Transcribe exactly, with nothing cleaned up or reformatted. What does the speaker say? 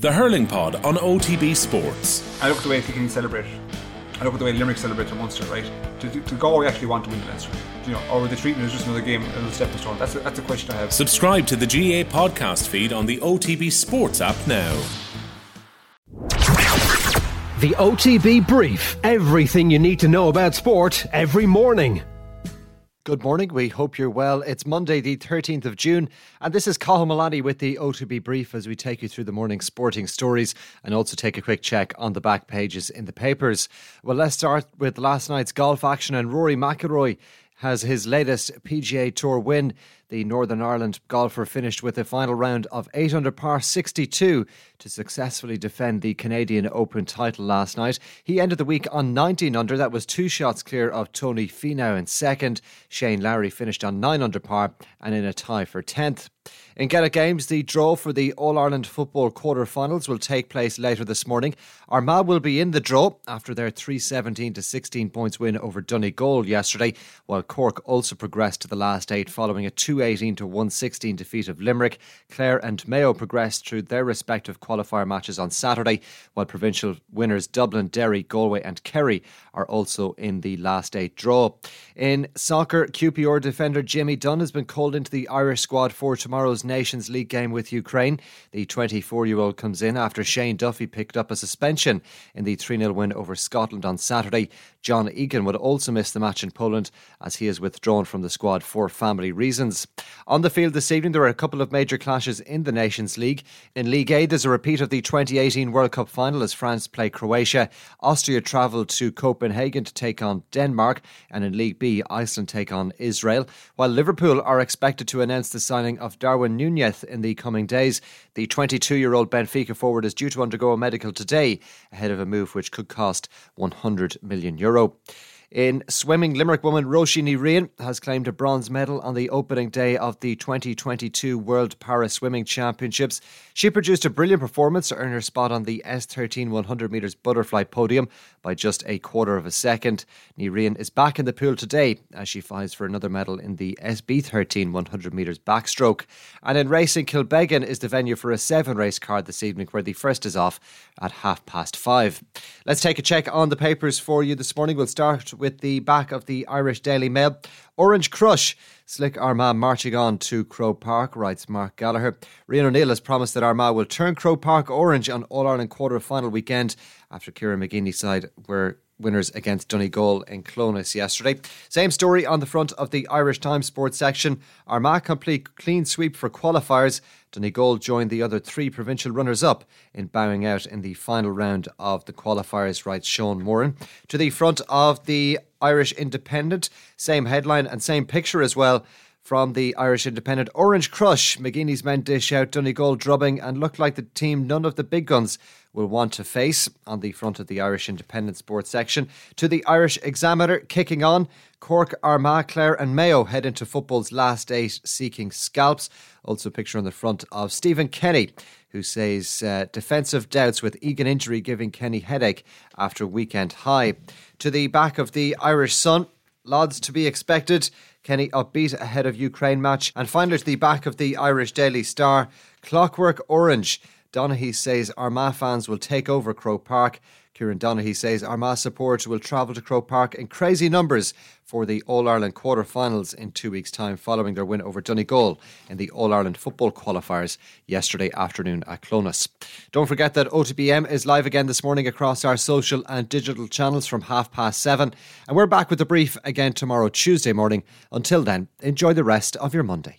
The Hurling Pod on O T B Sports. I look at the way Kilkenny celebrate. I look at the way Limerick celebrate their Munster, right? Do, do, do Galway actually want to win the Leinster? You know, or were they treating it as just another game, another stepping stone? That's a, that's a question I have. Subscribe to the G A A podcast feed on the O T B Sports app now. The O T B Brief. Everything you need to know about sport every morning. Good morning, we hope you're well. It's Monday the thirteenth of June and this is Cathal Mullaney with the O T B Brief as we take you through the morning's sporting stories and also take a quick check on the back pages in the papers. Well, let's start with last night's golf action, and Rory McIlroy has his latest P G A Tour win. The Northern Ireland golfer finished with a final round of eight under par sixty-two to successfully defend the Canadian Open title last night. He ended the week on nineteen under. That was two shots clear of Tony Finau in second. Shane Lowry finished on nine under par and in a tie for tenth. In Gaelic games, the draw for the All-Ireland football quarter-finals will take place later this morning. Armagh will be in the draw after their three seventeen to sixteen points win over Donegal yesterday, while Cork also progressed to the last eight following a two eighteen to one sixteen defeat of Limerick. Clare and Mayo progressed through their respective qualifier matches on Saturday, while provincial winners Dublin, Derry, Galway and Kerry are also in the last eight draw. In soccer, Q P R defender Jimmy Dunne has been called into the Irish squad for tomorrow's Nations League game with Ukraine. The twenty-four-year-old comes in after Shane Duffy picked up a suspension in the three nil win over Scotland on Saturday. John Egan would also miss the match in Poland as he is withdrawn from the squad for family reasons. On the field this evening, there are a couple of major clashes in the Nations League. In League A, there's a repeat of the twenty eighteen World Cup final as France play Croatia. Austria travel to Copenhagen to take on Denmark. And in League B, Iceland take on Israel. While Liverpool are expected to announce the signing of Darwin Núñez in the coming days. The twenty-two-year-old Benfica forward is due to undergo a medical today ahead of a move which could cost one hundred million euro. In swimming, Limerick woman Róisín Ní Riain has claimed a bronze medal on the opening day of the twenty twenty-two World Para Swimming Championships. She produced a brilliant performance to earn her spot on the S thirteen one hundred metres butterfly podium by just a quarter of a second. Ní Riain is back in the pool today as she fights for another medal in the S B thirteen one hundred metres backstroke. And in racing, Kilbegan is the venue for a seven race card this evening, where the first is off at half past five. Let's take a check on the papers for you this morning. We'll start with the back of the Irish Daily Mail. Orange Crush. Slick Armagh marching on to Croke Park, writes Mark Gallagher. Rian O'Neill has promised that Armagh will turn Croke Park orange on All-Ireland quarter-final weekend after Kieran McGeaney's side were winners against Donegal in Clonus yesterday. Same story on the front of the Irish Times sports section. Armagh complete clean sweep for qualifiers. Donegal joined the other three provincial runners-up in bowing out in the final round of the qualifiers, writes Sean Moran. To the front of the Irish Independent, same headline and same picture as well from the Irish Independent. Orange Crush, McGeaney's men dish out Donegal drubbing and look like the team none of the big guns will want to face, on the front of the Irish Independent sports section. To the Irish Examiner, kicking on, Cork, Armagh, Clare and Mayo head into football's last eight seeking scalps. Also a picture on the front of Stephen Kenny, who says uh, defensive doubts with Egan injury giving Kenny headache after weekend high. To the back of the Irish Sun, Lads to be expected. Kenny upbeat ahead of Ukraine match. And finally, to the back of the Irish Daily Star, Clockwork Orange. Donaghy says Armagh fans will take over Croke Park. Kieran Donaghy says Armagh supporters will travel to Croke Park in crazy numbers for the All-Ireland quarter-finals in two weeks' time following their win over Donegal in the All-Ireland football qualifiers yesterday afternoon at Clonus. Don't forget that O T B M is live again this morning across our social and digital channels from half past seven. And we're back with the brief again tomorrow, Tuesday morning. Until then, enjoy the rest of your Monday.